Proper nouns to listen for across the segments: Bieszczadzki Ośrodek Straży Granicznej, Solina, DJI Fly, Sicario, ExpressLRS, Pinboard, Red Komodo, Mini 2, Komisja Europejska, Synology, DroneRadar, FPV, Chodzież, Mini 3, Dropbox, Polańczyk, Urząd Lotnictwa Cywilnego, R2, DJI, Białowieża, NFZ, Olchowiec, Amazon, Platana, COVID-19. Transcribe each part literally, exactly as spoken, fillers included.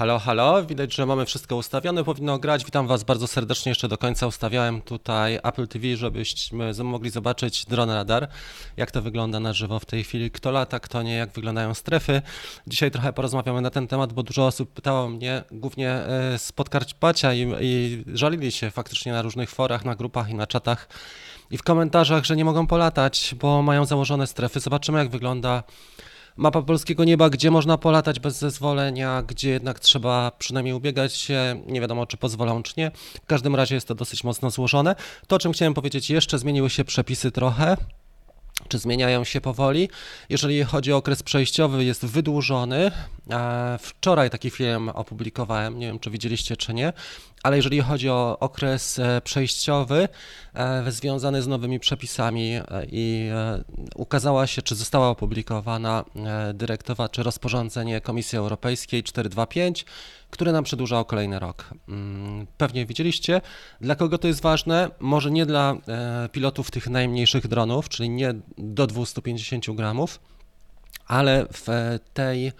Halo, halo, widać, że mamy wszystko ustawione, powinno grać. Witam Was bardzo serdecznie, jeszcze do końca ustawiałem tutaj Apple T V, żebyśmy mogli zobaczyć DroneRadar, jak to wygląda na żywo w tej chwili, kto lata, kto nie, jak wyglądają strefy. Dzisiaj trochę porozmawiamy na ten temat, bo dużo osób pytało mnie, głównie z Podkarpacia i, i żalili się faktycznie na różnych forach, na grupach i na czatach i w komentarzach, że nie mogą polatać, bo mają założone strefy. Zobaczymy, jak wygląda mapa polskiego nieba, gdzie można polatać bez zezwolenia, gdzie jednak trzeba przynajmniej ubiegać się, nie wiadomo czy pozwolą czy nie. W każdym razie jest to dosyć mocno złożone. To, o czym chciałem powiedzieć jeszcze, zmieniły się przepisy trochę, czy zmieniają się powoli. Jeżeli chodzi o okres przejściowy, jest wydłużony. Wczoraj taki film opublikowałem, nie wiem czy widzieliście czy nie, ale jeżeli chodzi o okres przejściowy związany z nowymi przepisami i ukazała się, czy została opublikowana dyrektywa, czy rozporządzenie Komisji Europejskiej cztery dwa pięć, które nam przedłuża o kolejny rok. Pewnie widzieliście. Dla kogo to jest ważne? Może nie dla pilotów tych najmniejszych dronów, czyli nie do dwieście pięćdziesiąt gramów, ale w tej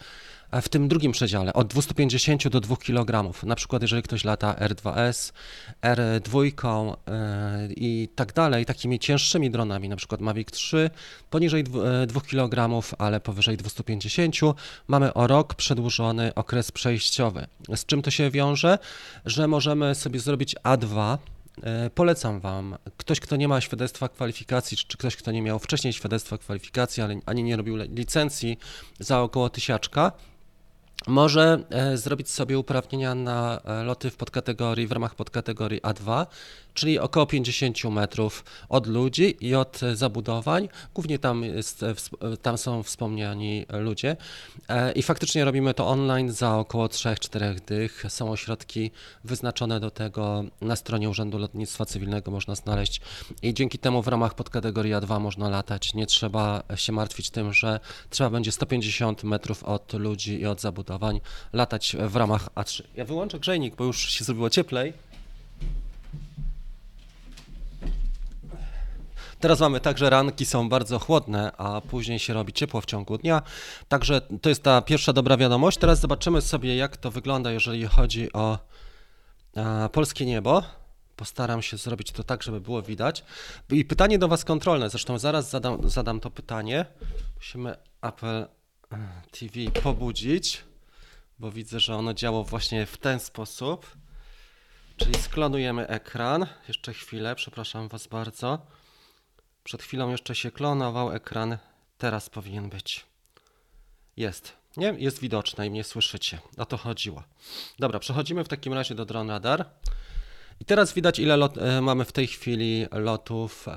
w tym drugim przedziale od dwieście pięćdziesiąt do dwóch kilogramów, na przykład jeżeli ktoś lata R dwa S, R dwa i tak dalej, takimi cięższymi dronami, na przykład Mavic trzy, poniżej dwóch kilogramów, ale powyżej dwieście pięćdziesiąt, mamy o rok przedłużony okres przejściowy. Z czym to się wiąże? Że możemy sobie zrobić A dwa. Polecam Wam, ktoś kto nie ma świadectwa kwalifikacji, czy ktoś kto nie miał wcześniej świadectwa kwalifikacji, ale ani nie robił licencji za około tysiaczka, może zrobić sobie uprawnienia na loty w podkategorii, w ramach podkategorii A dwa, czyli około pięćdziesiąt metrów od ludzi i od zabudowań. Głównie tam, jest, tam są wspomniani ludzie i faktycznie robimy to online za około trzy cztery dych. Są ośrodki wyznaczone do tego na stronie Urzędu Lotnictwa Cywilnego, można znaleźć i dzięki temu w ramach podkategorii A dwa można latać. Nie trzeba się martwić tym, że trzeba będzie sto pięćdziesiąt metrów od ludzi i od zabudowań latać w ramach A trzy. Ja wyłączę grzejnik, bo już się zrobiło cieplej. Teraz mamy także ranki są bardzo chłodne, a później się robi ciepło w ciągu dnia. Także to jest ta pierwsza dobra wiadomość. Teraz zobaczymy sobie, jak to wygląda, jeżeli chodzi o a, polskie niebo. Postaram się zrobić to tak, żeby było widać. I pytanie do Was kontrolne. Zresztą zaraz zadam, zadam to pytanie. Musimy Apple T V pobudzić, bo widzę, że ono działo właśnie w ten sposób, czyli sklonujemy ekran, jeszcze chwilę, przepraszam Was bardzo, przed chwilą jeszcze się klonował ekran, teraz powinien być, jest, nie, jest widoczny i mnie słyszycie, o to chodziło. Dobra, przechodzimy w takim razie do DroneRadar i teraz widać ile lot, y, mamy w tej chwili lotów, y,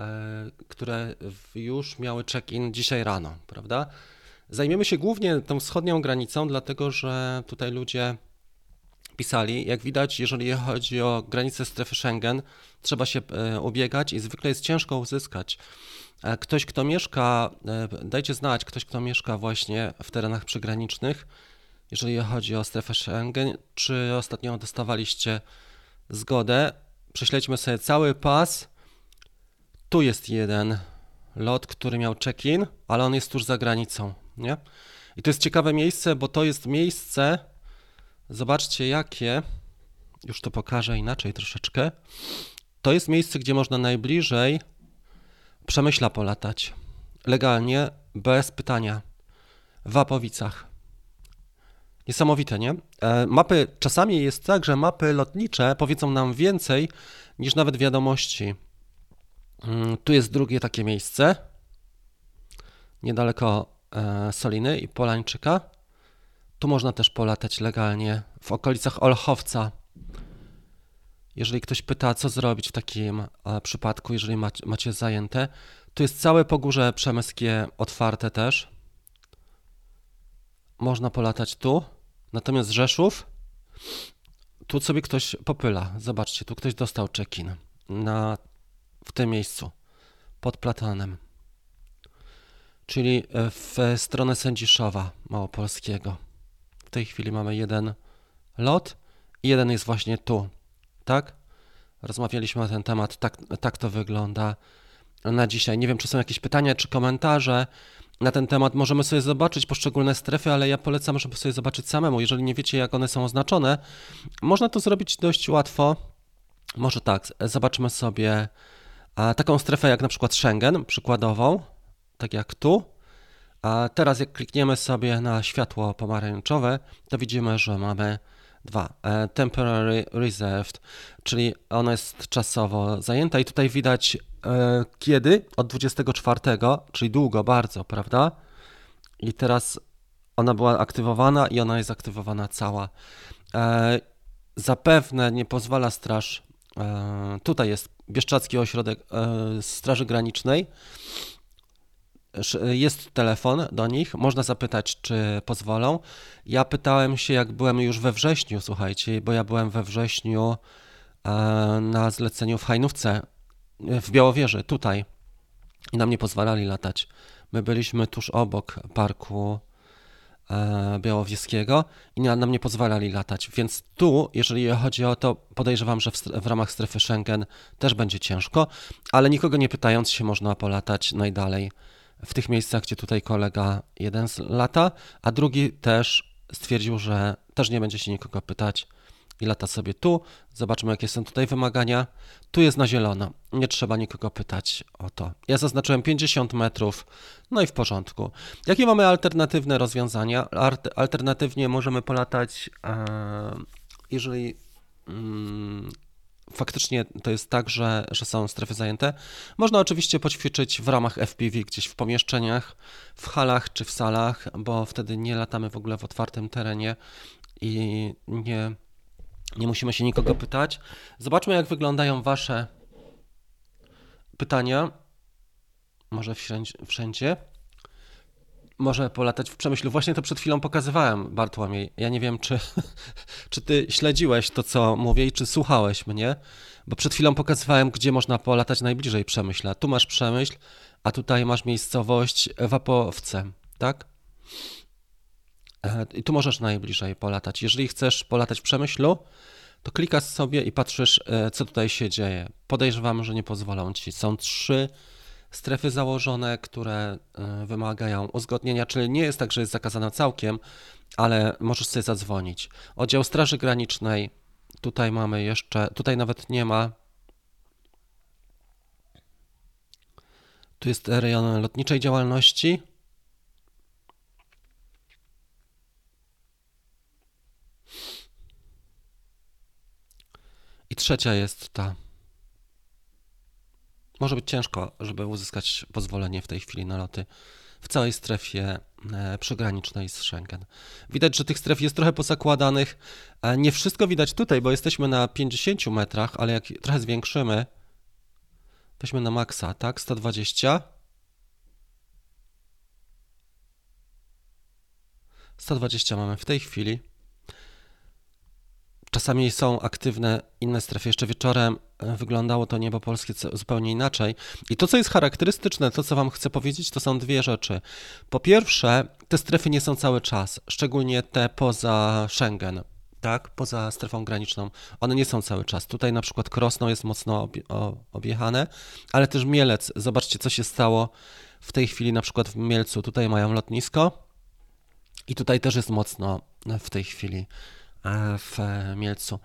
które już miały check-in dzisiaj rano, prawda? Zajmiemy się głównie tą wschodnią granicą, dlatego że tutaj ludzie pisali, jak widać, jeżeli chodzi o granicę strefy Schengen, trzeba się ubiegać i zwykle jest ciężko uzyskać. Ktoś, kto mieszka, dajcie znać, ktoś, kto mieszka właśnie w terenach przygranicznych, jeżeli chodzi o strefę Schengen, czy ostatnio dostawaliście zgodę, prześledźmy sobie cały pas, tu jest jeden lot, który miał check-in, ale on jest tuż za granicą. Nie? I to jest ciekawe miejsce, bo to jest miejsce, zobaczcie jakie, już to pokażę inaczej troszeczkę, to jest miejsce, gdzie można najbliżej Przemyśla polatać, legalnie, bez pytania, w Apowicach. Niesamowite, nie? E, mapy, czasami jest tak, że mapy lotnicze powiedzą nam więcej niż nawet wiadomości. Mm, tu jest drugie takie miejsce, niedaleko Soliny i Polańczyka. Tu można też polatać legalnie w okolicach Olchowca. Jeżeli ktoś pyta, co zrobić w takim przypadku, jeżeli macie, macie zajęte, tu jest całe Pogórze Przemyskie otwarte też. Można polatać tu. Natomiast Rzeszów, tu sobie ktoś popyla. Zobaczcie, tu ktoś dostał check-in na, w tym miejscu pod Platanem. Czyli w stronę Sędziszowa Małopolskiego. W tej chwili mamy jeden lot i jeden jest właśnie tu, tak? Rozmawialiśmy na ten temat, tak, tak to wygląda na dzisiaj. Nie wiem, czy są jakieś pytania, czy komentarze na ten temat. Możemy sobie zobaczyć poszczególne strefy, ale ja polecam, żeby sobie zobaczyć samemu. Jeżeli nie wiecie, jak one są oznaczone, można to zrobić dość łatwo. Może tak, zobaczmy sobie taką strefę jak na przykład Schengen, przykładową, tak jak tu. A teraz jak klikniemy sobie na światło pomarańczowe, to widzimy, że mamy dwa. Temporary Reserved, czyli ona jest czasowo zajęta i tutaj widać kiedy? Od dwudziestego czwartego, czyli długo, bardzo, prawda? I teraz ona była aktywowana i ona jest aktywowana cała. Zapewne nie pozwala straż, tutaj jest Bieszczadzki Ośrodek Straży Granicznej, jest telefon do nich, można zapytać, czy pozwolą. Ja pytałem się, jak byłem już we wrześniu, słuchajcie, bo ja byłem we wrześniu na zleceniu w Hajnówce, w Białowieży, tutaj i nam nie pozwalali latać. My byliśmy tuż obok parku białowieskiego i nam nie pozwalali latać, więc tu, jeżeli chodzi o to, podejrzewam, że w, w ramach strefy Schengen też będzie ciężko, ale nikogo nie pytając się można polatać najdalej w tych miejscach, gdzie tutaj kolega jeden lata, a drugi też stwierdził, że też nie będzie się nikogo pytać i lata sobie tu. Zobaczmy, jakie są tutaj wymagania. Tu jest na zielono, nie trzeba nikogo pytać o to. Ja zaznaczyłem pięćdziesiąt metrów, no i w porządku. Jakie mamy alternatywne rozwiązania? Alternatywnie możemy polatać, jeżeli mm, faktycznie to jest tak, że, że są strefy zajęte. Można oczywiście poćwiczyć w ramach F P V, gdzieś w pomieszczeniach, w halach czy w salach, bo wtedy nie latamy w ogóle w otwartym terenie i nie... Nie musimy się nikogo pytać. Zobaczmy, jak wyglądają wasze pytania. Może wszędzie. Może polatać w Przemyślu. Właśnie to przed chwilą pokazywałem, Bartłomiej. Ja nie wiem, czy, czy ty śledziłeś to, co mówię i czy słuchałeś mnie, bo przed chwilą pokazywałem, gdzie można polatać najbliżej Przemyśla. Tu masz Przemyśl, a tutaj masz miejscowość w Apowce, tak? I tu możesz najbliżej polatać. Jeżeli chcesz polatać w Przemyślu, to klikasz sobie i patrzysz, co tutaj się dzieje. Podejrzewam, że nie pozwolą ci. Są trzy strefy założone, które wymagają uzgodnienia, czyli nie jest tak, że jest zakazana całkiem, ale możesz sobie zadzwonić. Oddział Straży Granicznej, tutaj mamy jeszcze, tutaj nawet nie ma. Tu jest rejon lotniczej działalności. I trzecia jest ta. Może być ciężko, żeby uzyskać pozwolenie w tej chwili na loty w całej strefie przygranicznej z Schengen. Widać, że tych stref jest trochę pozakładanych. Nie wszystko widać tutaj, bo jesteśmy na pięćdziesięciu metrach, ale jak trochę zwiększymy, weźmy na maksa, tak? sto dwadzieścia. sto dwadzieścia mamy w tej chwili. Czasami są aktywne inne strefy. Jeszcze wieczorem wyglądało to niebo polskie zupełnie inaczej. I to, co jest charakterystyczne, to, co wam chcę powiedzieć, to są dwie rzeczy. Po pierwsze, te strefy nie są cały czas, szczególnie te poza Schengen, tak, poza strefą graniczną. One nie są cały czas. Tutaj na przykład Krosno jest mocno objechane, ale też Mielec. Zobaczcie, co się stało w tej chwili na przykład w Mielcu. Tutaj mają lotnisko i tutaj też jest mocno w tej chwili w Mielcu.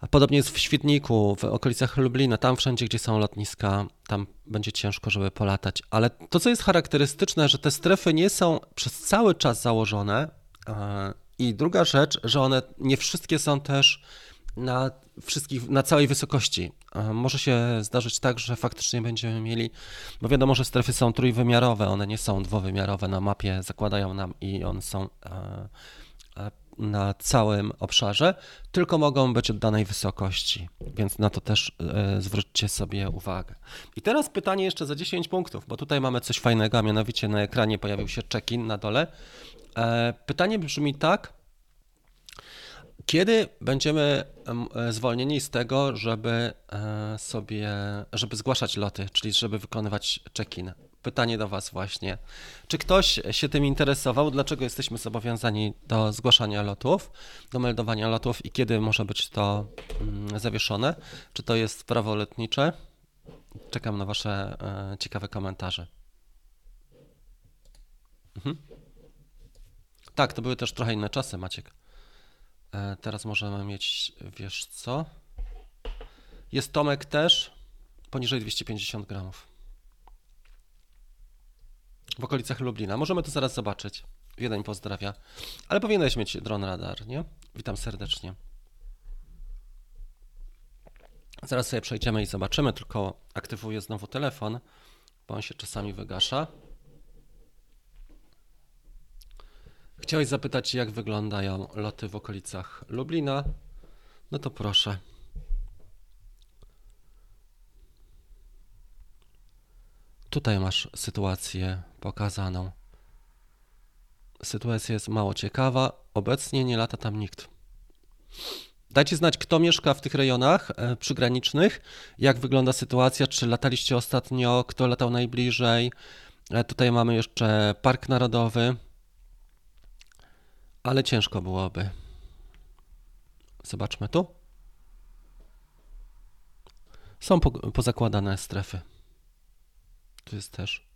A podobnie jest w Świdniku, w okolicach Lublina, tam wszędzie, gdzie są lotniska, tam będzie ciężko, żeby polatać. Ale to, co jest charakterystyczne, że te strefy nie są przez cały czas założone i druga rzecz, że one nie wszystkie są też na wszystkich, na całej wysokości. Może się zdarzyć tak, że faktycznie będziemy mieli, bo wiadomo, że strefy są trójwymiarowe, one nie są dwuwymiarowe na mapie, zakładają nam i one są na całym obszarze, tylko mogą być od danej wysokości, więc na to też y, zwróćcie sobie uwagę. I teraz pytanie jeszcze za dziesięć punktów, bo tutaj mamy coś fajnego, a mianowicie na ekranie pojawił się check-in na dole. E, pytanie brzmi tak, kiedy będziemy y, zwolnieni z tego, żeby y, sobie, żeby zgłaszać loty, czyli żeby wykonywać check-in? Pytanie do was właśnie. Czy ktoś się tym interesował? Dlaczego jesteśmy zobowiązani do zgłaszania lotów, do meldowania lotów i kiedy może być to zawieszone? Czy to jest prawo lotnicze? Czekam na wasze e, ciekawe komentarze. Mhm. Tak, to były też trochę inne czasy, Maciek. E, teraz możemy mieć, wiesz co? Jest Tomek też poniżej dwieście pięćdziesiąt gramów. W okolicach Lublina. Możemy to zaraz zobaczyć. Wiedeń pozdrawia. Ale powinieneś mieć DroneRadar, nie? Witam serdecznie. Zaraz sobie przejdziemy i zobaczymy, tylko aktywuję znowu telefon, bo on się czasami wygasza. Chciałeś zapytać, jak wyglądają loty w okolicach Lublina? No to proszę. Tutaj masz sytuację pokazaną. Sytuacja jest mało ciekawa. Obecnie nie lata tam nikt. Dajcie znać, kto mieszka w tych rejonach przygranicznych, jak wygląda sytuacja, czy lataliście ostatnio, kto latał najbliżej. Tutaj mamy jeszcze Park Narodowy, ale ciężko byłoby. Zobaczmy tu. Są po, pozakładane strefy. Tu jest też.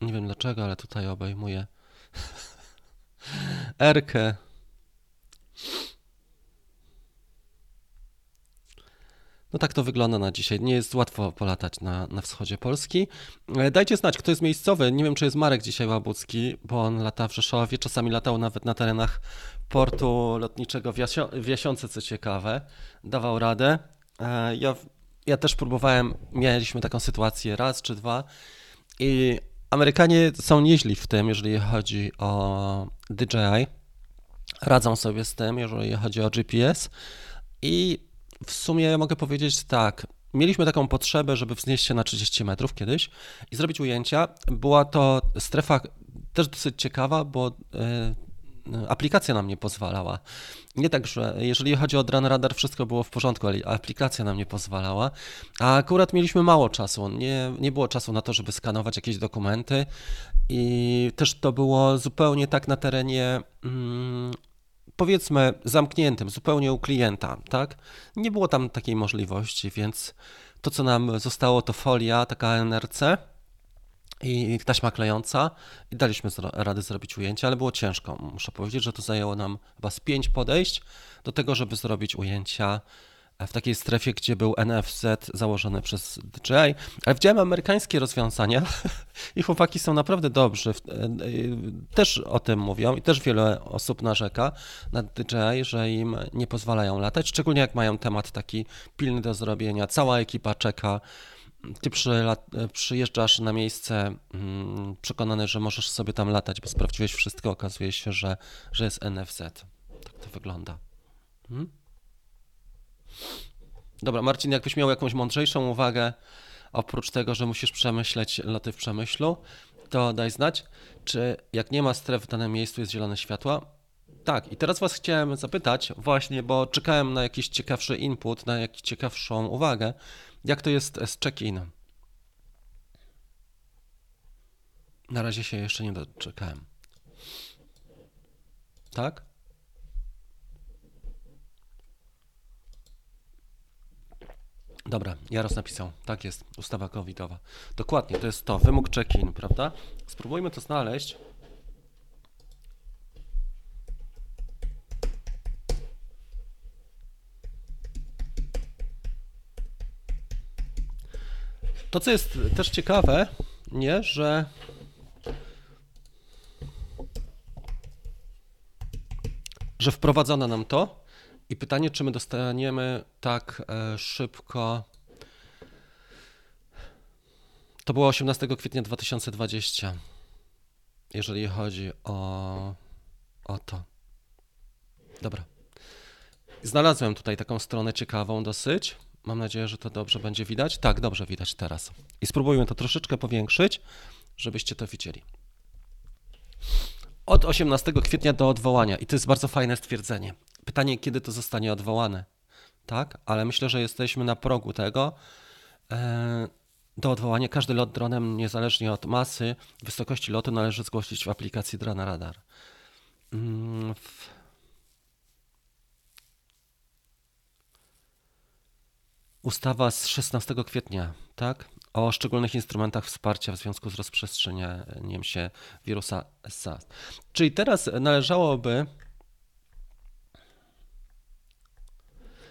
Nie wiem dlaczego, ale tutaj obejmuje Erkę. No tak to wygląda na dzisiaj. Nie jest łatwo polatać na, na wschodzie Polski. Dajcie znać, kto jest miejscowy. Nie wiem, czy jest Marek dzisiaj Łabucki, bo on lata w Rzeszowie. Czasami latał nawet na terenach portu lotniczego w, Jasio w Jasionce, co ciekawe. Dawał radę. Ja, ja też próbowałem, mieliśmy taką sytuację raz czy dwa i Amerykanie są nieźli w tym, jeżeli chodzi o D J I. Radzą sobie z tym, jeżeli chodzi o G P S. I w sumie mogę powiedzieć tak, mieliśmy taką potrzebę, żeby wznieść się na trzydzieści metrów kiedyś i zrobić ujęcia. Była to strefa też dosyć ciekawa, bo y, aplikacja nam nie pozwalała. Nie tak, że jeżeli chodzi o DroneRadar, wszystko było w porządku, ale aplikacja nam nie pozwalała. A akurat mieliśmy mało czasu, nie, nie było czasu na to, żeby skanować jakieś dokumenty. I też to było zupełnie tak na terenie, mm, powiedzmy, zamkniętym, zupełnie u klienta, tak? Nie było tam takiej możliwości, więc to, co nam zostało, to folia, taka N R C i taśma klejąca i daliśmy radę zrobić ujęcie, ale było ciężko. Muszę powiedzieć, że to zajęło nam chyba z pięć podejść do tego, żeby zrobić ujęcia w takiej strefie, gdzie był N F Z założony przez D J I, ale widziałem amerykańskie rozwiązania i chłopaki są naprawdę dobrzy, też o tym mówią i też wiele osób narzeka na D J I, że im nie pozwalają latać, szczególnie jak mają temat taki pilny do zrobienia, cała ekipa czeka, ty przyjeżdżasz na miejsce przekonany, że możesz sobie tam latać, bo sprawdziłeś wszystko, okazuje się, że, że jest N F Z. Tak to wygląda. Hmm? Dobra, Marcin, jakbyś miał jakąś mądrzejszą uwagę, oprócz tego, że musisz przemyśleć loty w Przemyślu, to daj znać, czy jak nie ma stref w danym miejscu, jest zielone światła? Tak, i teraz was chciałem zapytać właśnie, bo czekałem na jakiś ciekawszy input, na jakąś ciekawszą uwagę, jak to jest z check-in? Na razie się jeszcze nie doczekałem. Tak? Dobra, Jaros napisał, tak jest, ustawa covidowa. Dokładnie, to jest to, wymóg check-in, prawda? Spróbujmy to znaleźć. To, co jest też ciekawe, nie, że... że wprowadzono nam to. I pytanie, czy my dostaniemy tak szybko, to było osiemnastego kwietnia dwa tysiące dwudziestego, jeżeli chodzi o, o to. Dobra, znalazłem tutaj taką stronę ciekawą dosyć, mam nadzieję, że to dobrze będzie widać. Tak, dobrze widać teraz. I spróbujmy to troszeczkę powiększyć, żebyście to widzieli. Od osiemnastego kwietnia do odwołania i to jest bardzo fajne stwierdzenie. Pytanie, kiedy to zostanie odwołane, tak? Ale myślę, że jesteśmy na progu tego. Do odwołania każdy lot dronem, niezależnie od masy, wysokości lotu, należy zgłosić w aplikacji DroneRadar. Ustawa z szesnastego kwietnia, tak? O szczególnych instrumentach wsparcia w związku z rozprzestrzenianiem się wirusa SARS. Czyli teraz należałoby...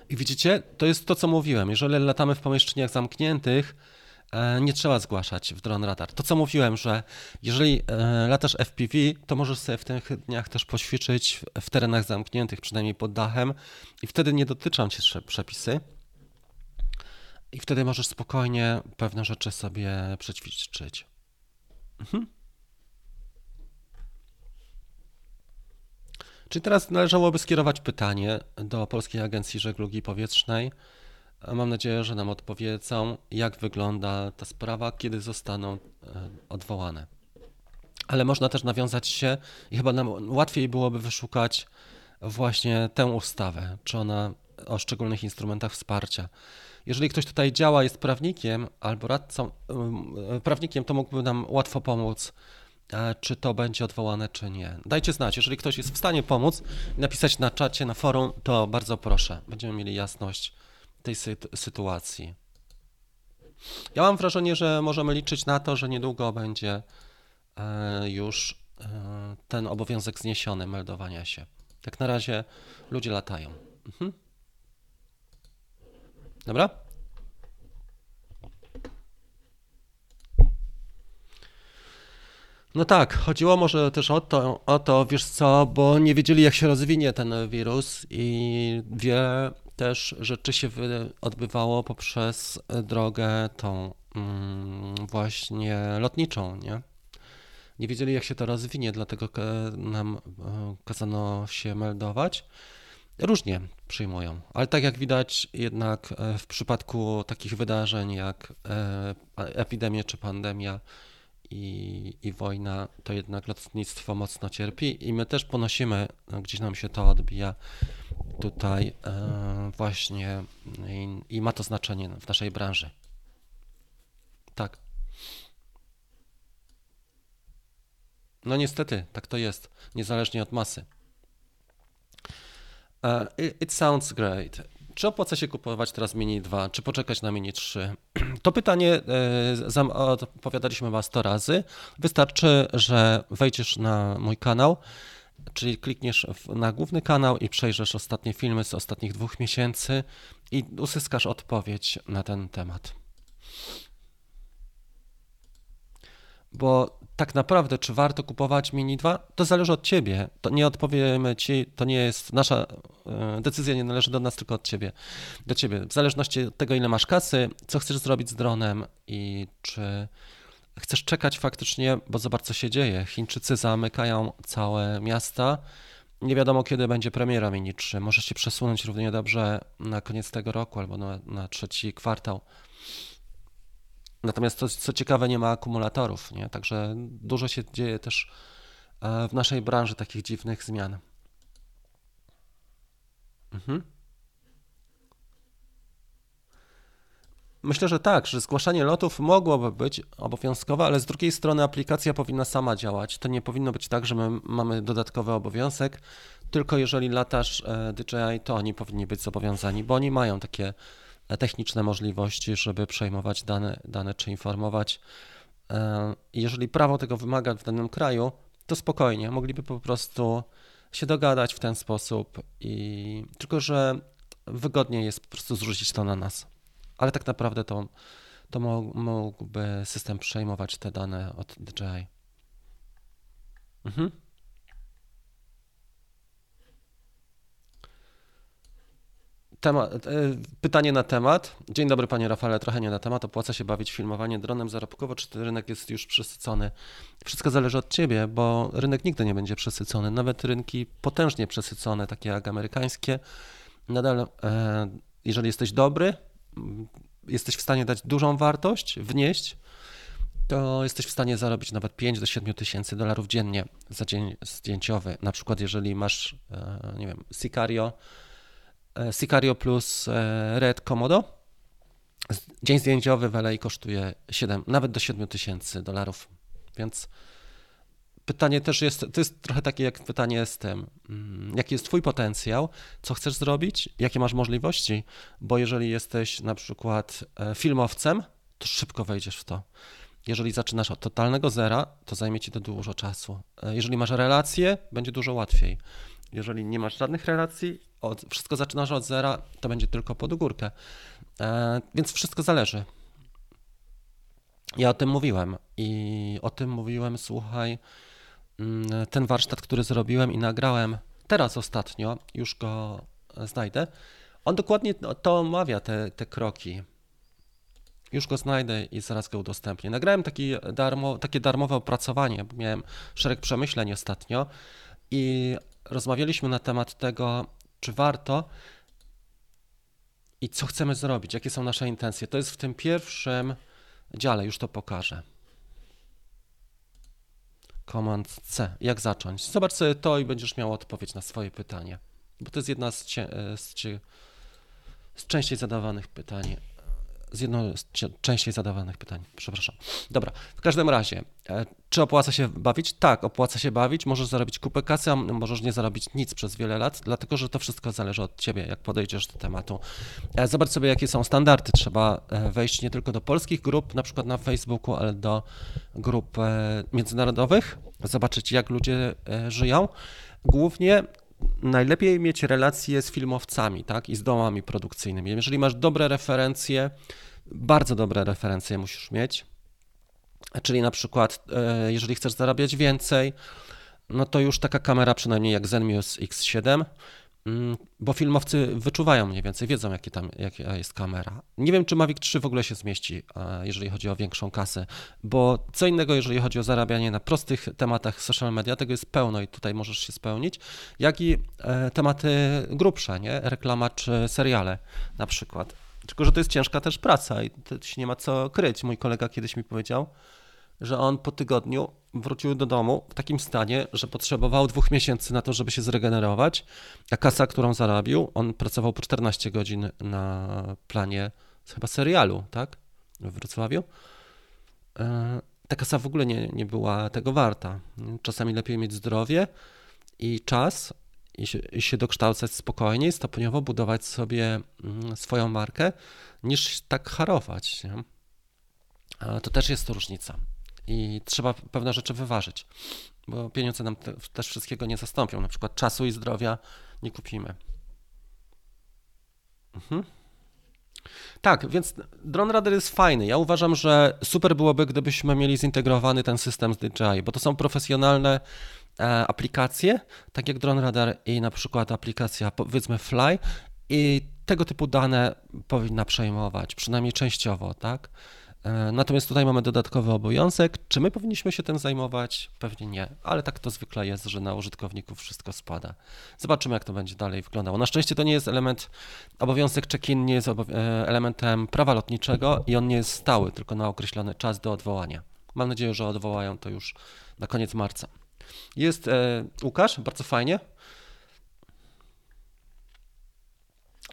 I widzicie, to jest to, co mówiłem. Jeżeli latamy w pomieszczeniach zamkniętych, nie trzeba zgłaszać w DroneRadar. To, co mówiłem, że jeżeli latasz F P V, to możesz sobie w tych dniach też poćwiczyć w terenach zamkniętych, przynajmniej pod dachem, i wtedy nie dotyczą cię przepisy. I wtedy możesz spokojnie pewne rzeczy sobie przećwiczyć. Mhm. Czyli teraz należałoby skierować pytanie do Polskiej Agencji Żeglugi Powietrznej. Mam nadzieję, że nam odpowiedzą, jak wygląda ta sprawa, kiedy zostaną odwołane. Ale można też nawiązać się i chyba nam łatwiej byłoby wyszukać właśnie tę ustawę, czy ona o szczególnych instrumentach wsparcia. Jeżeli ktoś tutaj działa, jest prawnikiem albo radcą, prawnikiem, to mógłby nam łatwo pomóc, czy to będzie odwołane, czy nie. Dajcie znać, jeżeli ktoś jest w stanie pomóc, napisać na czacie, na forum, to bardzo proszę. Będziemy mieli jasność tej sy- sytuacji. Ja mam wrażenie, że możemy liczyć na to, że niedługo będzie e, już e, ten obowiązek zniesiony meldowania się. Jak na razie ludzie latają. Mhm. Dobra? No tak, chodziło może też o to, o to, wiesz co, bo nie wiedzieli, jak się rozwinie ten wirus i wiele też rzeczy się odbywało poprzez drogę tą właśnie lotniczą, nie? Nie wiedzieli, jak się to rozwinie, dlatego nam kazano się meldować. Różnie przyjmują, ale tak jak widać jednak w przypadku takich wydarzeń jak epidemia czy pandemia i, i wojna, to jednak lotnictwo mocno cierpi i my też ponosimy, gdzieś nam się to odbija tutaj właśnie i, i ma to znaczenie w naszej branży. Tak. No niestety, tak to jest, niezależnie od masy. It sounds great. Czy opłaca się kupować teraz Mini dwa, czy poczekać na Mini trzy? To pytanie odpowiadaliśmy Wam sto razy. Wystarczy, że wejdziesz na mój kanał, czyli klikniesz na główny kanał i przejrzysz ostatnie filmy z ostatnich dwóch miesięcy i uzyskasz odpowiedź na ten temat. Bo tak naprawdę, czy warto kupować Mini dwa? To zależy od Ciebie, to nie odpowiemy Ci, to nie jest nasza decyzja, nie należy do nas, tylko od Ciebie, do Ciebie. W zależności od tego, ile masz kasy, co chcesz zrobić z dronem i czy chcesz czekać faktycznie, bo zobacz, co się dzieje. Chińczycy zamykają całe miasta, nie wiadomo, kiedy będzie premiera Mini trzy, może się przesunąć równie dobrze na koniec tego roku albo na, na trzeci kwartał. Natomiast to, co ciekawe, nie ma akumulatorów, nie? Także dużo się dzieje też w naszej branży takich dziwnych zmian. Mhm. Myślę, że tak, że zgłaszanie lotów mogłoby być obowiązkowe, ale z drugiej strony aplikacja powinna sama działać. To nie powinno być tak, że my mamy dodatkowy obowiązek, tylko jeżeli latasz D J I, to oni powinni być zobowiązani, bo oni mają takie techniczne możliwości, żeby przejmować dane, dane czy informować. Jeżeli prawo tego wymaga w danym kraju, to spokojnie, mogliby po prostu się dogadać w ten sposób, i tylko że wygodniej jest po prostu zrzucić to na nas. Ale tak naprawdę to, to mógłby system przejmować te dane od D J I. Mhm. Temat, pytanie na temat. Dzień dobry, panie Rafale, trochę nie na temat. Opłaca się bawić filmowanie dronem zarobkowo, czy ten rynek jest już przesycony? Wszystko zależy od ciebie, bo rynek nigdy nie będzie przesycony. Nawet rynki potężnie przesycone, takie jak amerykańskie, nadal, jeżeli jesteś dobry, jesteś w stanie dać dużą wartość, wnieść, to jesteś w stanie zarobić nawet pięć do siedmiu tysięcy dolarów dziennie za dzień zdjęciowy. Na przykład jeżeli masz, nie wiem, Sicario, Sicario plus Red Komodo. Dzień zdjęciowy w L A kosztuje siedem, nawet do siedmiu tysięcy dolarów, więc pytanie też jest, to jest trochę takie jak pytanie z tym, jaki jest twój potencjał, co chcesz zrobić, jakie masz możliwości, bo jeżeli jesteś na przykład filmowcem, to szybko wejdziesz w to. Jeżeli zaczynasz od totalnego zera, to zajmie ci to dużo czasu. Jeżeli masz relacje, będzie dużo łatwiej. Jeżeli nie masz żadnych relacji, od, wszystko zaczynasz od zera, to będzie tylko pod górkę. E, więc wszystko zależy. Ja o tym mówiłem i o tym mówiłem, słuchaj, ten warsztat, który zrobiłem i nagrałem teraz ostatnio, już go znajdę, on dokładnie to omawia te, te kroki. Już go znajdę i zaraz go udostępnię. Nagrałem taki darmo, takie darmowe opracowanie, bo miałem szereg przemyśleń ostatnio i rozmawialiśmy na temat tego, czy warto i co chcemy zrobić, jakie są nasze intencje. To jest w tym pierwszym dziale, już to pokażę. Command C, jak zacząć? Zobacz sobie to i będziesz miał odpowiedź na swoje pytanie, bo to jest jedna z, cie, z, cie, z częściej zadawanych pytań. Z jedną z częściej zadawanych pytań, przepraszam. Dobra, w każdym razie, czy opłaca się bawić? Tak, opłaca się bawić, możesz zarobić kupę kasy, a możesz nie zarobić nic przez wiele lat, dlatego że to wszystko zależy od ciebie, jak podejdziesz do tematu. Zobacz sobie, jakie są standardy, trzeba wejść nie tylko do polskich grup, na przykład na Facebooku, ale do grup międzynarodowych, zobaczyć, jak ludzie żyją. Głównie najlepiej mieć relacje z filmowcami, tak, i z domami produkcyjnymi. Jeżeli masz dobre referencje, bardzo dobre referencje musisz mieć, czyli na przykład jeżeli chcesz zarabiać więcej, no to już taka kamera przynajmniej jak Zenmuse X siedem, bo filmowcy wyczuwają mniej więcej, wiedzą jakie tam, jaka jest kamera. Nie wiem, czy Mavic trzy w ogóle się zmieści, jeżeli chodzi o większą kasę, bo co innego, jeżeli chodzi o zarabianie na prostych tematach social media, tego jest pełno i tutaj możesz się spełnić, jak i tematy grubsze, nie? Reklama czy seriale na przykład. Tylko że to jest ciężka też praca i to się nie ma co kryć. Mój kolega kiedyś mi powiedział, że on po tygodniu wrócił do domu w takim stanie, że potrzebował dwóch miesięcy na to, żeby się zregenerować, a kasa, którą zarobił, on pracował po czternaście godzin na planie chyba serialu, tak, w Wrocławiu. Ta kasa w ogóle nie, nie była tego warta. Czasami lepiej mieć zdrowie i czas i się, i się dokształcać spokojnie i stopniowo budować sobie swoją markę, niż tak harować, nie? To też jest różnica i trzeba pewne rzeczy wyważyć, bo pieniądze nam te, też wszystkiego nie zastąpią, na przykład czasu i zdrowia nie kupimy. Mhm. Tak, więc DroneRadar jest fajny. Ja uważam, że super byłoby, gdybyśmy mieli zintegrowany ten system z D J I, bo to są profesjonalne e, aplikacje, tak jak DroneRadar i na przykład aplikacja, powiedzmy, Fly, i tego typu dane powinna przejmować, przynajmniej częściowo, tak? Natomiast tutaj mamy dodatkowy obowiązek. Czy my powinniśmy się tym zajmować? Pewnie nie, ale tak to zwykle jest, że na użytkowników wszystko spada. Zobaczymy, jak to będzie dalej wyglądało. Na szczęście to nie jest element, obowiązek check-in nie jest elementem prawa lotniczego i on nie jest stały, tylko na określony czas do odwołania. Mam nadzieję, że odwołają to już na koniec marca. Jest e, Łukasz, bardzo fajnie.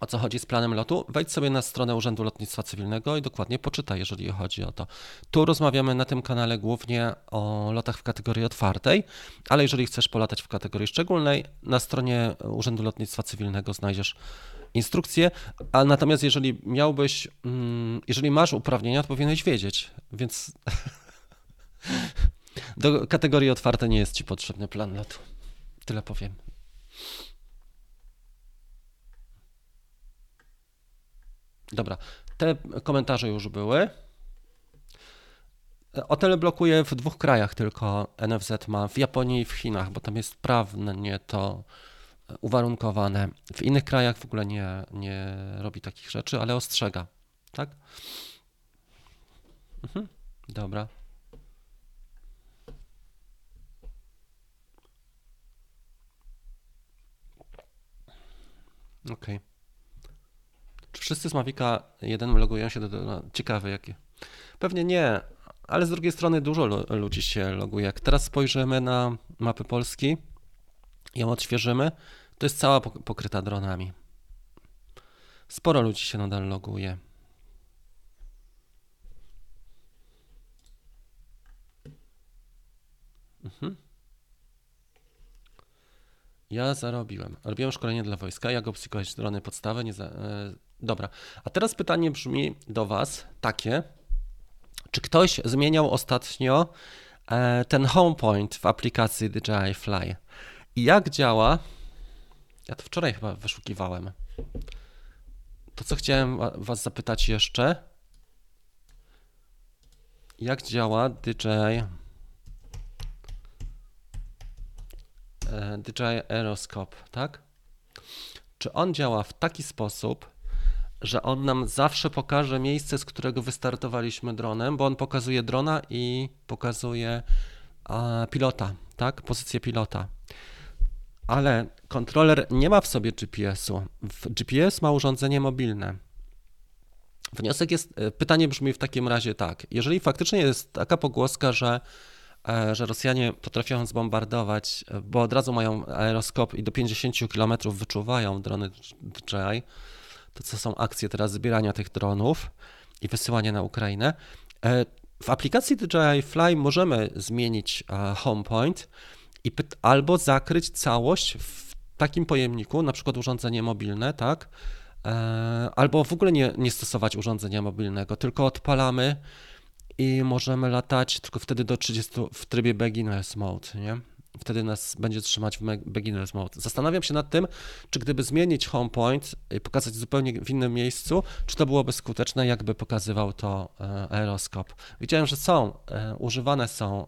O co chodzi z planem lotu? Wejdź sobie na stronę Urzędu Lotnictwa Cywilnego i dokładnie poczytaj, jeżeli chodzi o to. Tu rozmawiamy na tym kanale głównie o lotach w kategorii otwartej, ale jeżeli chcesz polatać w kategorii szczególnej, na stronie Urzędu Lotnictwa Cywilnego znajdziesz instrukcję, a natomiast jeżeli miałbyś, jeżeli masz uprawnienia, to powinieneś wiedzieć, więc do kategorii otwartej nie jest ci potrzebny plan lotu. Tyle powiem. Dobra, te komentarze już były. Otel blokuje w dwóch krajach tylko, N F Z ma, w Japonii i w Chinach, bo tam jest prawnie to uwarunkowane. W innych krajach w ogóle nie, nie robi takich rzeczy, ale ostrzega, tak? Mhm, dobra. Okej. Okay. Wszyscy z Mavica jeden logują się do, do... Ciekawe jakie. Pewnie nie, ale z drugiej strony dużo lo, ludzi się loguje. Jak teraz spojrzymy na mapę Polski, ją odświeżymy, to jest cała pokryta dronami. Sporo ludzi się nadal loguje. Mhm. Ja zarobiłem. Robiłem szkolenie dla wojska, jak obsługiwać drony, podstawę. Nie za... e, dobra, a teraz pytanie brzmi do Was takie. Czy ktoś zmieniał ostatnio e, ten home point w aplikacji D J I Fly? I jak działa? Ja to wczoraj chyba wyszukiwałem. To, co chciałem Was zapytać jeszcze. Jak działa D J I D J I Aeroscope, tak? Czy on działa w taki sposób, że on nam zawsze pokaże miejsce, z którego wystartowaliśmy dronem, bo on pokazuje drona i pokazuje a, pilota, tak? Pozycję pilota. Ale kontroler nie ma w sobie G P S-u. G P S ma urządzenie mobilne. Wniosek jest, pytanie brzmi w takim razie tak. Jeżeli faktycznie jest taka pogłoska, że że Rosjanie potrafią zbombardować, bo od razu mają aeroskop i do pięćdziesięciu kilometrów wyczuwają drony D J I, to co są akcje teraz zbierania tych dronów i wysyłania na Ukrainę. W aplikacji D J I Fly możemy zmienić home point i py- albo zakryć całość w takim pojemniku, na przykład urządzenie mobilne, tak? Albo w ogóle nie, nie stosować urządzenia mobilnego, tylko odpalamy i możemy latać tylko wtedy do trzydziestu w trybie beginner's mode, nie? Wtedy nas będzie trzymać w beginner's mode. Zastanawiam się nad tym, czy gdyby zmienić home point i pokazać zupełnie w innym miejscu, czy to byłoby skuteczne, jakby pokazywał to aeroskop. Widziałem, że są, używane są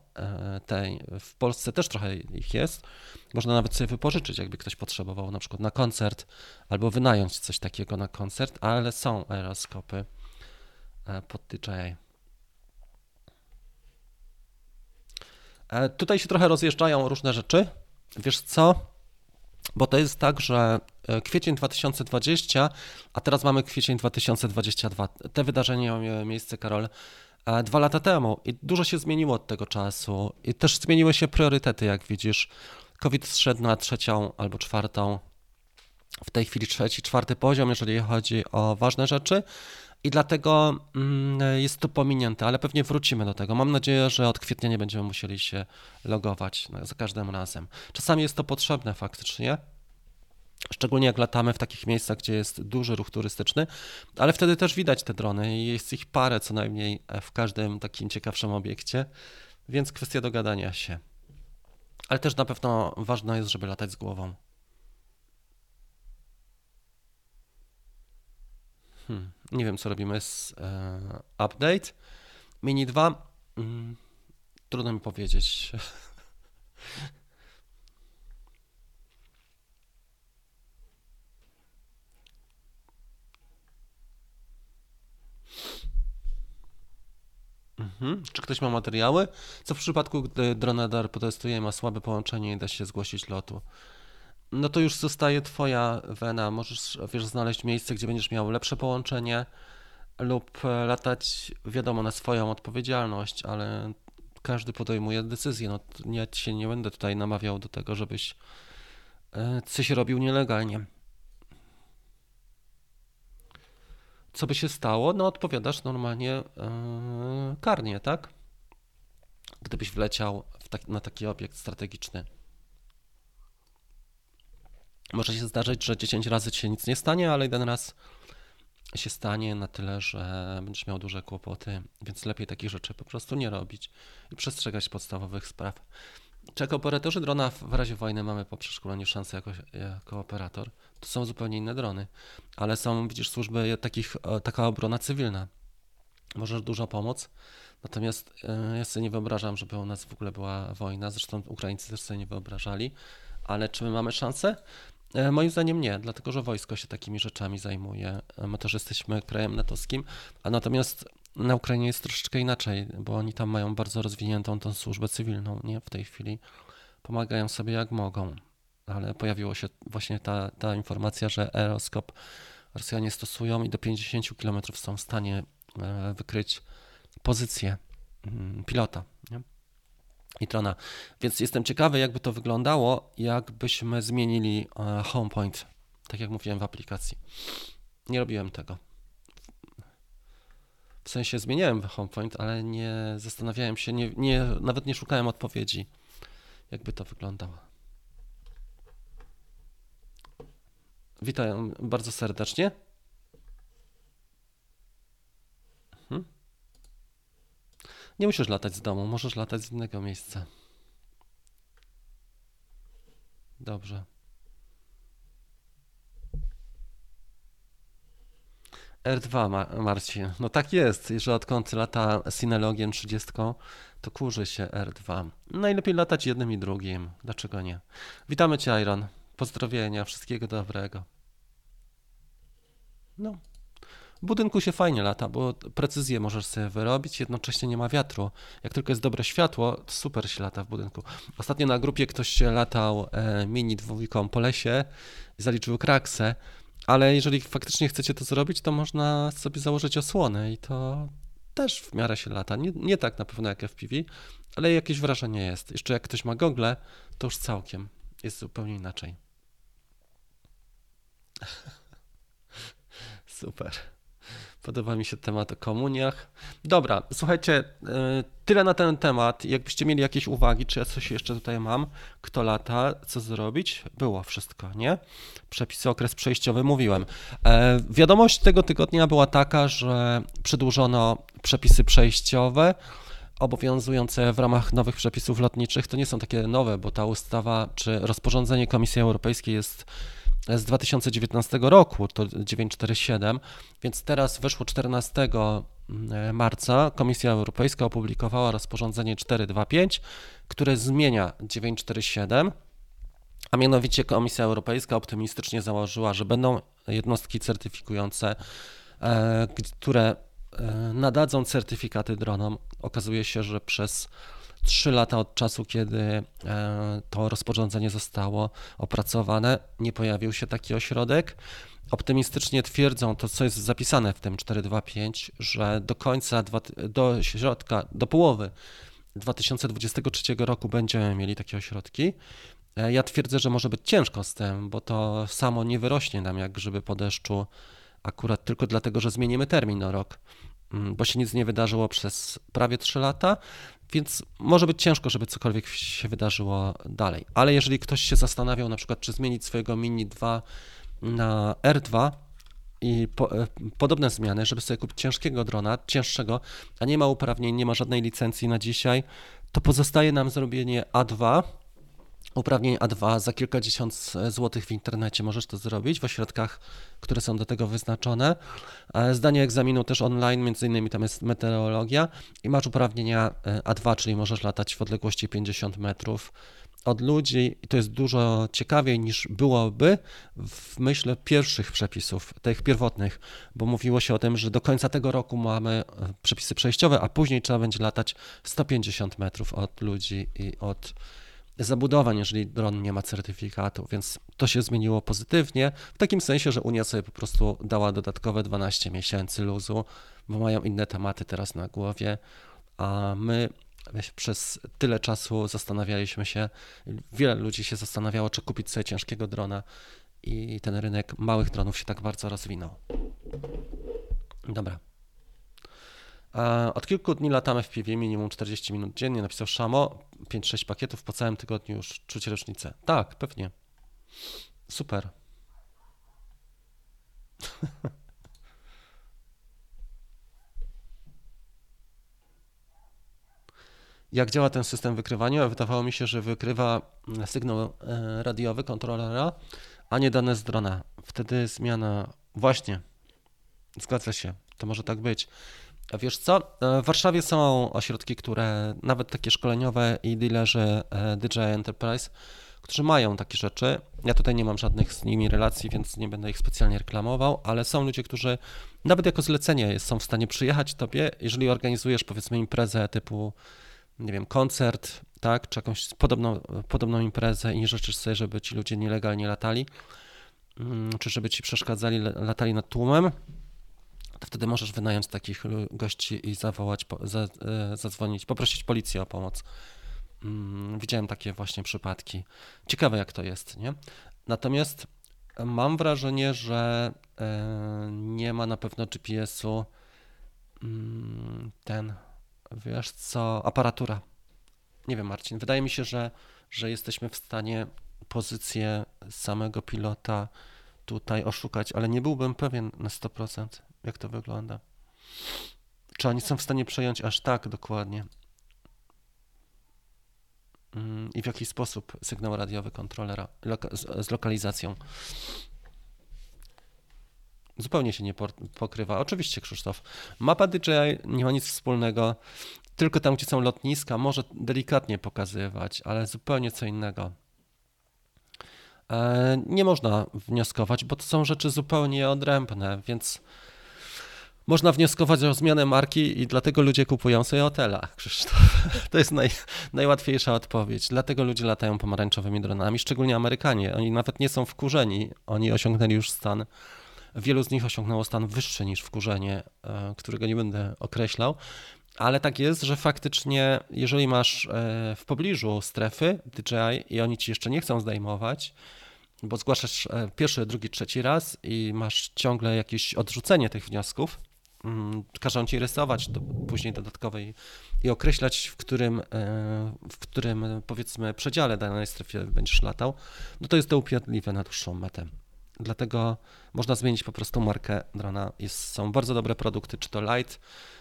te, w Polsce też trochę ich jest. Można nawet sobie wypożyczyć, jakby ktoś potrzebował na przykład na koncert, albo wynająć coś takiego na koncert, ale są aeroskopy pod D J I. Tutaj się trochę rozjeżdżają różne rzeczy, wiesz co, bo to jest tak, że kwiecień dwa tysiące dwudziesty, a teraz mamy kwiecień dwa tysiące dwudziesty drugi. Te wydarzenia miały miejsce, Karol, dwa lata temu i dużo się zmieniło od tego czasu i też zmieniły się priorytety, jak widzisz. COVID zszedł na trzecią albo czwartą, w tej chwili trzeci, czwarty poziom, jeżeli chodzi o ważne rzeczy. I dlatego jest to pominięte, ale pewnie wrócimy do tego. Mam nadzieję, że od kwietnia nie będziemy musieli się logować za każdym razem. Czasami jest to potrzebne faktycznie, szczególnie jak latamy w takich miejscach, gdzie jest duży ruch turystyczny, ale wtedy też widać te drony i jest ich parę co najmniej w każdym takim ciekawszym obiekcie, więc kwestia dogadania się. Ale też na pewno ważne jest, żeby latać z głową. Hmm. Nie wiem, co robimy z e, update. Mini dwa. Mm, trudno mi powiedzieć. mhm. Czy ktoś ma materiały? Co w przypadku, gdy DroneRadar potestuje, ma słabe połączenie i da się zgłosić lotu? No to już zostaje twoja wena, możesz, wiesz, znaleźć miejsce, gdzie będziesz miał lepsze połączenie lub latać, wiadomo, na swoją odpowiedzialność, ale każdy podejmuje decyzję. No ja ci się nie będę tutaj namawiał do tego, żebyś coś robił nielegalnie. Co by się stało? No odpowiadasz normalnie yy, karnie, tak? Gdybyś wleciał w tak, na taki obiekt strategiczny. Może się zdarzyć, że dziesięć razy ci się nic nie stanie, ale jeden raz się stanie na tyle, że będziesz miał duże kłopoty, więc lepiej takich rzeczy po prostu nie robić i przestrzegać podstawowych spraw. Czy jako operatorzy drona w razie wojny mamy po przeszkoleniu szansę jako, jako operator? To są zupełnie inne drony, ale są, widzisz, służby takich, taka obrona cywilna. Możesz dużo pomóc, natomiast ja sobie nie wyobrażam, żeby u nas w ogóle była wojna, zresztą Ukraińcy też sobie nie wyobrażali, ale czy my mamy szansę? Moim zdaniem nie, dlatego że wojsko się takimi rzeczami zajmuje. My też jesteśmy krajem natowskim, a natomiast na Ukrainie jest troszeczkę inaczej, bo oni tam mają bardzo rozwiniętą tą służbę cywilną, nie? W tej chwili pomagają sobie jak mogą, ale pojawiła się właśnie ta, ta informacja, że aeroskop Rosjanie stosują i do pięćdziesięciu kilometrów są w stanie wykryć pozycję pilota, nie? I drona. Więc jestem ciekawy, jakby to wyglądało, jakbyśmy zmienili home point, tak jak mówiłem w aplikacji. Nie robiłem tego. W sensie zmieniałem home point, ale nie zastanawiałem się, nie, nie, nawet nie szukałem odpowiedzi, jakby to wyglądało. Witam bardzo serdecznie. Mhm. Nie musisz latać z domu, możesz latać z innego miejsca. Dobrze. R dwa, Mar- Marcin. No tak jest, jeżeli odkąd lata Synologiem trzydzieści, to kurzy się R dwa. Najlepiej latać jednym i drugim. Dlaczego nie? Witamy Cię, Iron. Pozdrowienia, wszystkiego dobrego. No. W budynku się fajnie lata, bo precyzję możesz sobie wyrobić, jednocześnie nie ma wiatru. Jak tylko jest dobre światło, to super się lata w budynku. Ostatnio na grupie ktoś latał e, mini dwójką po lesie, zaliczył kraksę, ale jeżeli faktycznie chcecie to zrobić, to można sobie założyć osłonę i to też w miarę się lata. Nie, nie tak na pewno jak F P V, ale jakieś wrażenie jest. Jeszcze jak ktoś ma gogle, to już całkiem jest zupełnie inaczej. Super. Podoba mi się temat o komuniach. Dobra, słuchajcie, tyle na ten temat. Jakbyście mieli jakieś uwagi, czy ja coś jeszcze tutaj mam, kto lata, co zrobić, było wszystko, nie? Przepisy, okres przejściowy, mówiłem. Wiadomość tego tygodnia była taka, że przedłużono przepisy przejściowe obowiązujące w ramach nowych przepisów lotniczych. To nie są takie nowe, bo ta ustawa czy rozporządzenie Komisji Europejskiej jest z dwa tysiące dziewiętnastego roku, to dziewięćset czterdzieści siedem, więc teraz wyszło czternastego marca, Komisja Europejska opublikowała rozporządzenie czterysta dwadzieścia pięć, które zmienia dziewięćset czterdzieści siedem, a mianowicie Komisja Europejska optymistycznie założyła, że będą jednostki certyfikujące, które nadadzą certyfikaty dronom. Okazuje się, że przez trzy lata od czasu, kiedy to rozporządzenie zostało opracowane, nie pojawił się taki ośrodek. Optymistycznie twierdzą to, co jest zapisane w tym czterysta dwadzieścia pięć, że do końca, do środka, do połowy dwa tysiące dwudziestego trzeciego roku będziemy mieli takie ośrodki. Ja twierdzę, że może być ciężko z tym, bo to samo nie wyrośnie nam jak grzyby po deszczu, akurat tylko dlatego, że zmienimy termin o rok, bo się nic nie wydarzyło przez prawie trzy lata, więc może być ciężko, żeby cokolwiek się wydarzyło dalej. Ale jeżeli ktoś się zastanawiał na przykład, czy zmienić swojego Mini dwa na R dwa i po, podobne zmiany, żeby sobie kupić ciężkiego drona, cięższego, a nie ma uprawnień, nie ma żadnej licencji na dzisiaj, to pozostaje nam zrobienie A dwa, uprawnień A dwa za kilkadziesiąt złotych w internecie możesz to zrobić, w ośrodkach, które są do tego wyznaczone. Zdanie egzaminu też online, między innymi tam jest meteorologia i masz uprawnienia A dwa, czyli możesz latać w odległości pięćdziesiąt metrów od ludzi i to jest dużo ciekawiej niż byłoby w myśl pierwszych przepisów, tych pierwotnych, bo mówiło się o tym, że do końca tego roku mamy przepisy przejściowe, a później trzeba będzie latać sto pięćdziesiąt metrów od ludzi i od zabudowań, jeżeli dron nie ma certyfikatu, więc to się zmieniło pozytywnie, w takim sensie, że Unia sobie po prostu dała dodatkowe dwanaście miesięcy luzu, bo mają inne tematy teraz na głowie, a my przez tyle czasu zastanawialiśmy się, wiele ludzi się zastanawiało, czy kupić sobie ciężkiego drona i ten rynek małych dronów się tak bardzo rozwinął. Dobra. Od kilku dni latamy w P V, minimum czterdzieści minut dziennie, napisał Szamo, pięć sześć pakietów, po całym tygodniu już czuć rocznicę. Tak, pewnie. Super. Jak działa ten system wykrywania? Wydawało mi się, że wykrywa sygnał radiowy kontrolera, a nie dane z drona. Wtedy zmiana... Właśnie, zgadza się, to może tak być. A wiesz co, w Warszawie są ośrodki, które nawet takie szkoleniowe i dealerzy D J I Enterprise, którzy mają takie rzeczy. Ja tutaj nie mam żadnych z nimi relacji, więc nie będę ich specjalnie reklamował, ale są ludzie, którzy nawet jako zlecenie są w stanie przyjechać tobie, jeżeli organizujesz powiedzmy imprezę typu, nie wiem, koncert, tak, czy jakąś podobną, podobną imprezę i nie życzysz sobie, żeby ci ludzie nielegalnie latali, czy żeby ci przeszkadzali, latali nad tłumem, to wtedy możesz wynająć takich gości i zawołać, zadzwonić, poprosić policję o pomoc. Widziałem takie właśnie przypadki. Ciekawe jak to jest, nie? Natomiast mam wrażenie, że nie ma na pewno G P S-u ten, wiesz co, aparatura. Nie wiem, Marcin, wydaje mi się, że, że jesteśmy w stanie pozycję samego pilota tutaj oszukać, ale nie byłbym pewien na sto procent, jak to wygląda. Czy oni są w stanie przejąć aż tak dokładnie i w jaki sposób sygnał radiowy kontrolera z lokalizacją. Zupełnie się nie pokrywa. Oczywiście, Krzysztof. Mapa D J I nie ma nic wspólnego, tylko tam, gdzie są lotniska, może delikatnie pokazywać, ale zupełnie co innego. Nie można wnioskować, bo to są rzeczy zupełnie odrębne, więc można wnioskować o zmianę marki i dlatego ludzie kupują sobie hotela, Krzysztof. To jest naj, najłatwiejsza odpowiedź. Dlatego ludzie latają pomarańczowymi dronami, szczególnie Amerykanie. Oni nawet nie są wkurzeni, oni osiągnęli już stan. Wielu z nich osiągnęło stan wyższy niż wkurzenie, którego nie będę określał, ale tak jest, że faktycznie jeżeli masz w pobliżu strefy D J I i oni ci jeszcze nie chcą zdejmować, bo zgłaszasz pierwszy, drugi, trzeci raz i masz ciągle jakieś odrzucenie tych wniosków, każą ci rysować do, później dodatkowe i, i określać, w którym, w którym powiedzmy przedziale danej strefie będziesz latał, no to jest to upierdliwe na dłuższą metę. Dlatego można zmienić po prostu markę drona. Jest, są bardzo dobre produkty, czy to Lite.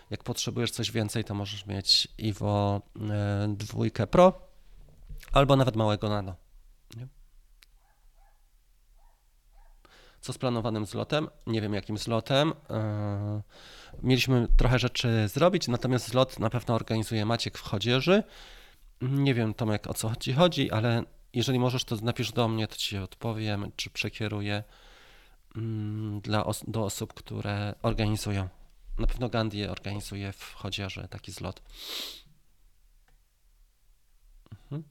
Jak potrzebujesz coś więcej, to możesz mieć Evo dwa Pro albo nawet małego Nano. Nie? Co z planowanym zlotem? Nie wiem, jakim zlotem. Yy, mieliśmy trochę rzeczy zrobić, natomiast zlot na pewno organizuje Maciek w Chodzieży. Nie wiem, Tomek, o co ci chodzi, ale jeżeli możesz, to napisz do mnie, to ci odpowiem, czy przekieruję dla os- do osób, które organizują. Na pewno Gandhi organizuje w Chodzieży taki zlot. Mhm.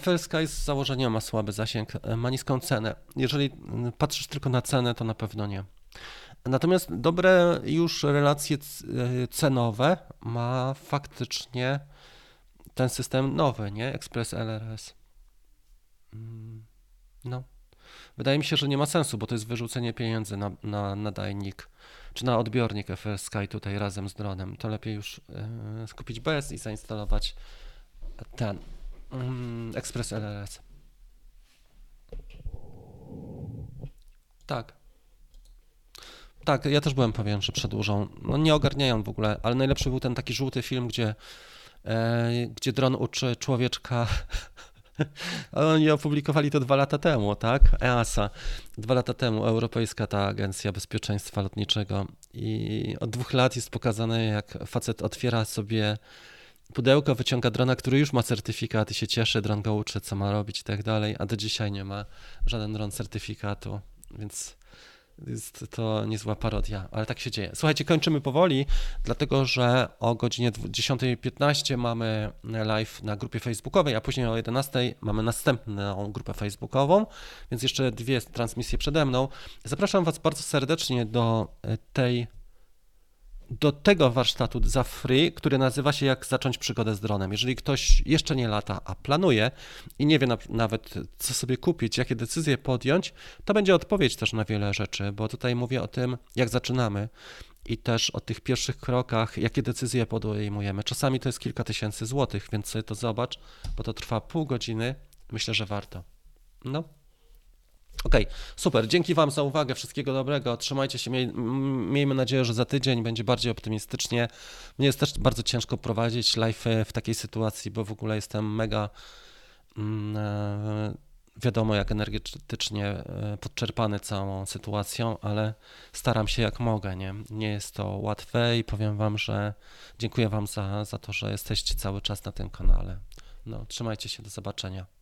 FrSky z założenia ma słaby zasięg, ma niską cenę. Jeżeli patrzysz tylko na cenę, to na pewno nie. Natomiast dobre już relacje cenowe ma faktycznie ten system nowy, nie? ExpressLRS. No. Wydaje mi się, że nie ma sensu, bo to jest wyrzucenie pieniędzy na, na nadajnik czy na odbiornik FrSky tutaj razem z dronem. To lepiej już yy, kupić bez i zainstalować ten yy, ExpressLRS. Tak. Tak, ja też byłem pewien, że przedłużą. No nie ogarniają w ogóle, ale najlepszy był ten taki żółty film, gdzie, e, gdzie dron uczy człowieczka. Oni opublikowali to dwa lata temu, tak? E A S A. Dwa lata temu, Europejska ta Agencja Bezpieczeństwa Lotniczego. I od dwóch lat jest pokazane, jak facet otwiera sobie pudełko, wyciąga drona, który już ma certyfikat i się cieszy, dron go uczy, co ma robić i tak dalej, a do dzisiaj nie ma żaden dron certyfikatu, więc jest to niezła parodia, ale tak się dzieje. Słuchajcie, kończymy powoli, dlatego że o godzinie dziesiąta piętnaście mamy live na grupie facebookowej, a później o jedenastej mamy następną grupę facebookową, więc jeszcze dwie transmisje przede mną. Zapraszam Was bardzo serdecznie do tej, do tego warsztatu za free, który nazywa się jak zacząć przygodę z dronem. Jeżeli ktoś jeszcze nie lata, a planuje i nie wie na, nawet co sobie kupić, jakie decyzje podjąć, to będzie odpowiedź też na wiele rzeczy, bo tutaj mówię o tym, jak zaczynamy i też o tych pierwszych krokach, jakie decyzje podejmujemy. Czasami to jest kilka tysięcy złotych, więc sobie to zobacz, bo to trwa pół godziny. Myślę, że warto. No. Okej, okay, super, dzięki Wam za uwagę, wszystkiego dobrego, trzymajcie się, miej, miejmy nadzieję, że za tydzień będzie bardziej optymistycznie. Mnie jest też bardzo ciężko prowadzić live'y w takiej sytuacji, bo w ogóle jestem mega, mm, wiadomo jak energetycznie podczerpany całą sytuacją, ale staram się jak mogę, nie? Nie jest to łatwe i powiem Wam, że dziękuję Wam za, za to, że jesteście cały czas na tym kanale. No, trzymajcie się, do zobaczenia.